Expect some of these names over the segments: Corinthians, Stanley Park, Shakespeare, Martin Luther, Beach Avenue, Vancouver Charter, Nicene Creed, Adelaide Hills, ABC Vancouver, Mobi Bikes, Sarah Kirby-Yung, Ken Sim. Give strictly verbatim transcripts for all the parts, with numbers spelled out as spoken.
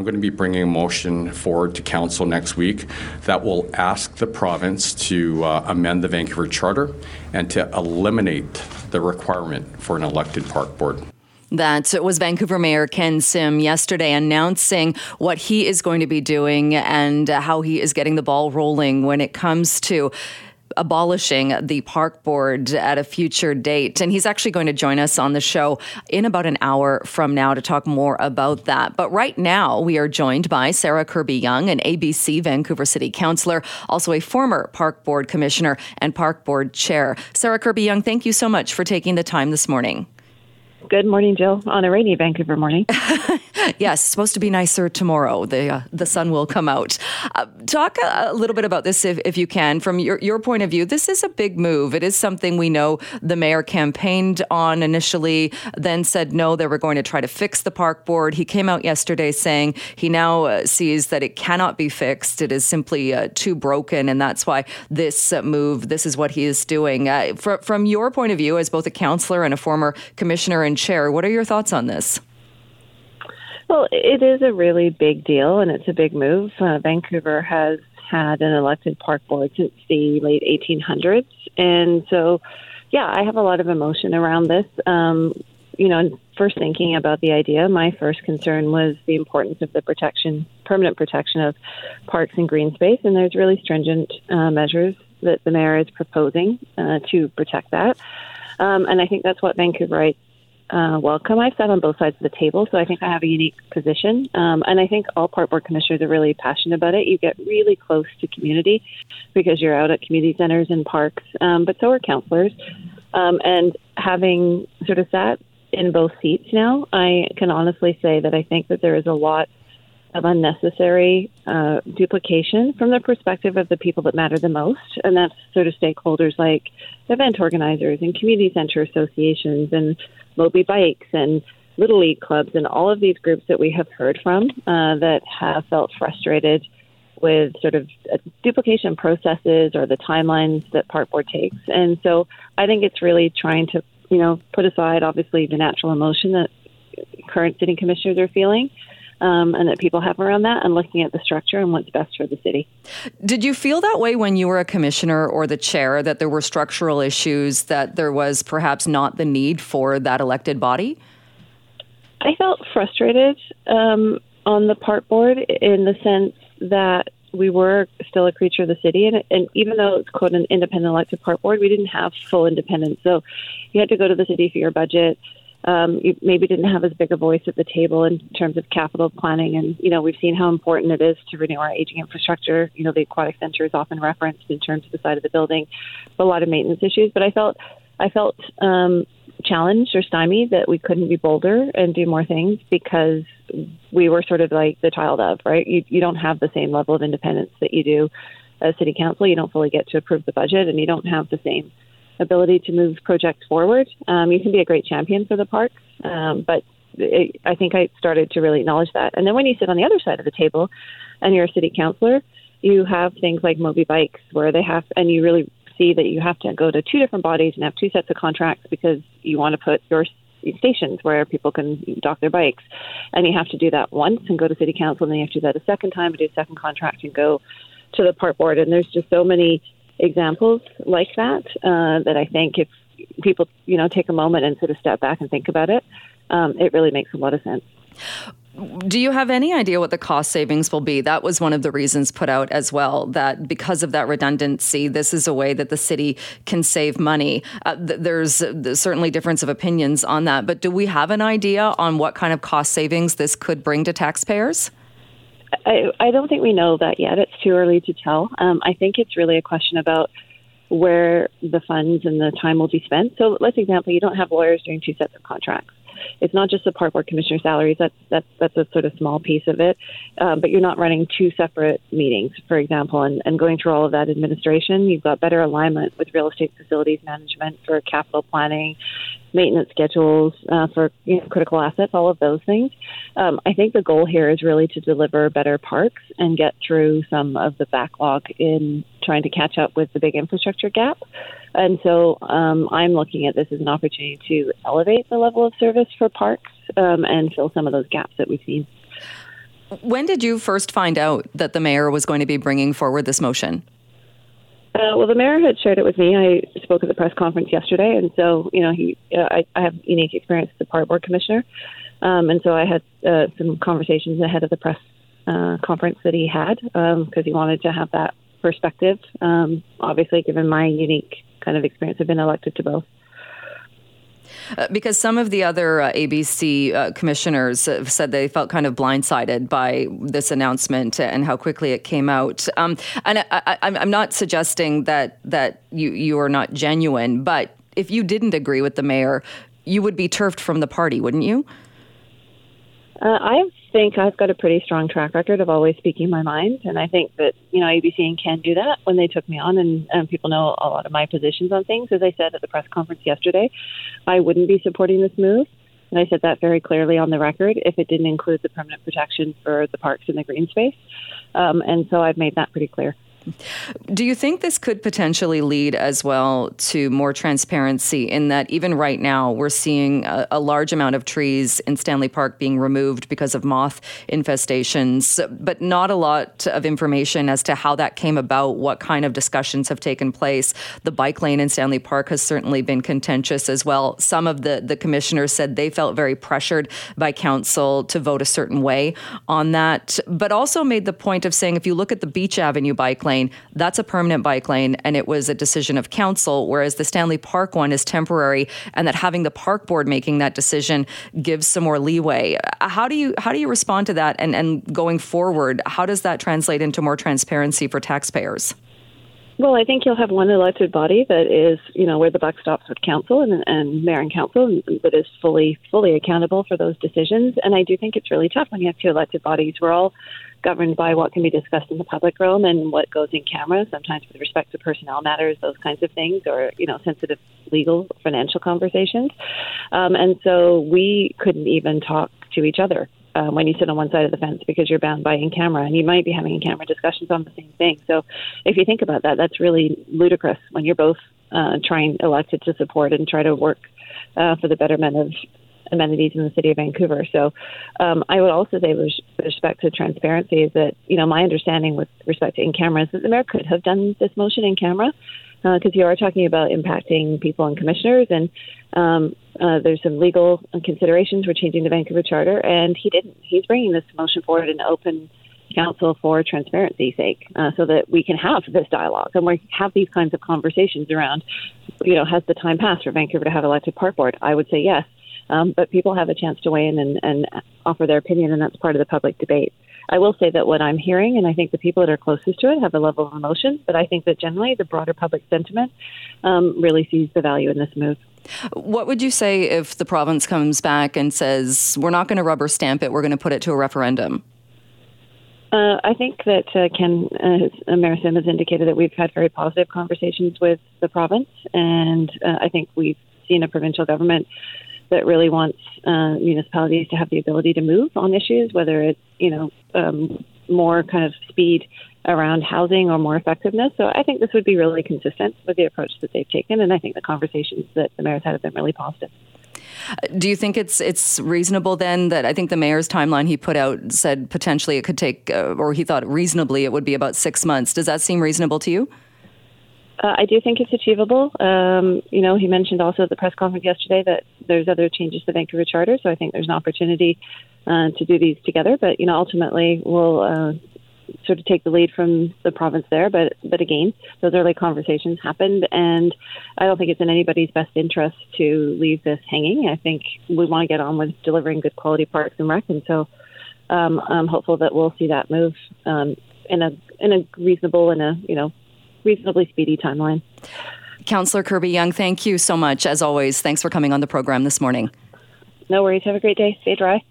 I'm going to be bringing a motion forward to Council next week that will ask the province to uh, amend the Vancouver Charter and to eliminate the requirement for an elected park board. That was Vancouver Mayor Ken Sim yesterday announcing what he is going to be doing and how he is getting the ball rolling when it comes to abolishing the park board at a future date. And he's actually going to join us on the show in about an hour from now to talk more about that. But right now, we are joined by Sarah Kirby-Yung, an A B C Vancouver City Councillor, also a former park board commissioner and park board chair. Sarah Kirby-Yung, thank you so much for taking the time this morning. Good morning, Jill, on a rainy Vancouver morning. Yes, it's supposed to be nicer tomorrow. The uh, the sun will come out. Uh, talk a, a little bit about this, if, if you can. From your, your point of view, this is a big move. It is something we know the mayor campaigned on initially, then said no, they were going to try to fix the park board. He came out yesterday saying he now uh, sees that it cannot be fixed. It is simply uh, too broken, and that's why this uh, move, this is what he is doing. Uh, fr- from your point of view, as both a councillor and a former commissioner and Chair, what are your thoughts on this? Well, it is a really big deal, and it's a big move. Uh, Vancouver has had an elected park board since the late eighteen hundreds, and so, yeah, I have a lot of emotion around this. Um, you know, first thinking about the idea, my first concern was the importance of the protection, permanent protection of parks and green space, and there's really stringent uh, measures that the mayor is proposing uh, to protect that, um, and I think that's what Vancouverites Uh, welcome. I've sat on both sides of the table, so I think I have a unique position. Um, and I think all park board commissioners are really passionate about it. You get really close to community because you're out at community centers and parks, um, but so are councillors. Um, and having sort of sat in both seats now, I can honestly say that I think that there is a lot of unnecessary uh, duplication from the perspective of the people that matter the most. And that's sort of stakeholders like event organizers and community center associations and Mobi Bikes and Little League clubs and all of these groups that we have heard from uh, that have felt frustrated with sort of duplication processes or the timelines that park board takes. And so I think it's really trying to, you know, put aside obviously the natural emotion that current sitting commissioners are feeling Um, and that people have around that, and looking at the structure and what's best for the city. Did you feel that way when you were a commissioner or the chair, that there were structural issues, that there was perhaps not the need for that elected body? I felt frustrated um, on the park board in the sense that we were still a creature of the city, and, and even though it's called an independent elected park board, we didn't have full independence. So you had to go to the city for your budget. Um, you maybe didn't have as big a voice at the table in terms of capital planning. And, you know, we've seen how important it is to renew our aging infrastructure. You know, the aquatic center is often referenced in terms of the side of the building, a lot of maintenance issues. But I felt I felt um, challenged or stymied that we couldn't be bolder and do more things because we were sort of like the child of, right? You, you don't have the same level of independence that you do as city council. You don't fully get to approve the budget, and you don't have the same ability to move projects forward. Um, you can be a great champion for the park, um, but it, I think I started to really acknowledge that. And then when you sit on the other side of the table and you're a city councillor, you have things like Mobi Bikes where they have, and you really see that you have to go to two different bodies and have two sets of contracts because you want to put your stations where people can dock their bikes. And you have to do that once and go to city council, and then you have to do that a second time and do a second contract and go to the park board. And there's just so many examples like that uh, that I think if people, you know, take a moment and sort of step back and think about it, um, it really makes a lot of sense. Do you have any idea what the cost savings will be? That was one of the reasons put out as well, that because of that redundancy, this is a way that the city can save money. Uh, th- there's uh, certainly difference of opinions on that, but do we have an idea on what kind of cost savings this could bring to taxpayers? I, I don't think we know that yet. It's too early to tell. Um, I think it's really a question about where the funds and the time will be spent. So let's example, you don't have lawyers doing two sets of contracts. It's not just the park board commissioner salaries. That's, that's, that's a sort of small piece of it. Um, but you're not running two separate meetings, for example, and, and going through all of that administration. You've got better alignment with real estate facilities management for capital planning, maintenance schedules uh, for you know, critical assets, all of those things. Um, I think the goal here is really to deliver better parks and get through some of the backlog in trying to catch up with the big infrastructure gap. And so um, I'm looking at this as an opportunity to elevate the level of service for parks um, and fill some of those gaps that we've seen. When did you first find out that the mayor was going to be bringing forward this motion? Uh, well, the mayor had shared it with me. I spoke at the press conference yesterday, and so, you know, he, uh, I, I have unique experience as a park board commissioner, um, and so I had uh, some conversations ahead of the press uh, conference that he had, because um, he wanted to have that perspective, um, obviously, given my unique kind of experience. I've been elected to both. Uh, because some of the other uh, A B C uh, commissioners have said they felt kind of blindsided by this announcement and how quickly it came out. Um, and I, I, I'm not suggesting that that you, you are not genuine, but if you didn't agree with the mayor, you would be turfed from the party, wouldn't you? Uh, I think I've got a pretty strong track record of always speaking my mind. And I think that, you know, A B C and Ken do that when they took me on, and, and people know a lot of my positions on things. As I said at the press conference yesterday, I wouldn't be supporting this move. And I said that very clearly on the record, if it didn't include the permanent protection for the parks and the green space. Um, and so I've made that pretty clear. Do you think this could potentially lead as well to more transparency, in that even right now we're seeing a, a large amount of trees in Stanley Park being removed because of moth infestations, but not a lot of information as to how that came about, what kind of discussions have taken place? The bike lane in Stanley Park has certainly been contentious as well. Some of the, the commissioners said they felt very pressured by council to vote a certain way on that, but also made the point of saying, if you look at the Beach Avenue bike lane, that's a permanent bike lane, and it was a decision of council, whereas the Stanley Park one is temporary, and that having the park board making that decision gives some more leeway. How do you how do you respond to that, and, and going forward, how does that translate into more transparency for taxpayers? Well, I think you'll have one elected body that is, you know, where the buck stops with council and, and mayor and council, and that is fully, fully accountable for those decisions. And I do think it's really tough when you have two elected bodies. We're all governed by what can be discussed in the public realm and what goes in camera, sometimes with respect to personnel matters, those kinds of things, or, you know, sensitive legal, financial conversations. Um, and so we couldn't even talk to each other Um, when you sit on one side of the fence, because you're bound by in-camera, and you might be having in-camera discussions on the same thing. So if you think about that, that's really ludicrous when you're both uh, trying elected to support and try to work uh, for the betterment of amenities in the city of Vancouver. So um, I would also say with respect to transparency is that, you know, my understanding with respect to in-camera is that the mayor could have done this motion in-camera, because uh, you are talking about impacting people and commissioners, and um, uh, there's some legal considerations. We're changing the Vancouver Charter, and he didn't. He's bringing this motion forward in open council for transparency's sake, uh, so that we can have this dialogue and we have these kinds of conversations around, you know, has the time passed for Vancouver to have elected park board? I would say yes, um, but people have a chance to weigh in and, and offer their opinion, and that's part of the public debate. I will say that what I'm hearing, and I think the people that are closest to it have a level of emotion, but I think that generally the broader public sentiment um, really sees the value in this move. What would you say if the province comes back and says, we're not going to rubber stamp it, we're going to put it to a referendum? Uh, I think that uh, Ken, uh, Mayor Sim has indicated that we've had very positive conversations with the province, and uh, I think we've seen a provincial government that really wants uh, municipalities to have the ability to move on issues, whether it's, you know, um, more kind of speed around housing or more effectiveness. So I think this would be really consistent with the approach that they've taken. And I think the conversations that the mayor's had have been really positive. Do you think it's it's reasonable then that, I think the mayor's timeline he put out said potentially it could take, uh, or he thought reasonably it would be about six months. Does that seem reasonable to you? Uh, I do think it's achievable. Um, you know, he mentioned also at the press conference yesterday that there's other changes to the Vancouver Charter, so I think there's an opportunity uh, to do these together. But, you know, ultimately we'll uh, sort of take the lead from the province there. But, but again, those early conversations happened, and I don't think it's in anybody's best interest to leave this hanging. I think we want to get on with delivering good quality parks and rec, and so um, I'm hopeful that we'll see that move um, in a in a reasonable and a, you know, reasonably speedy timeline. Councillor Kirby-Yung, thank you so much. As always, thanks for coming on the program this morning. No worries. Have a great day. Stay dry.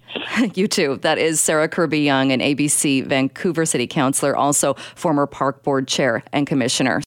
You too. That is Sarah Kirby-Yung, an A B C Vancouver City Councillor, also former Park Board Chair and Commissioner.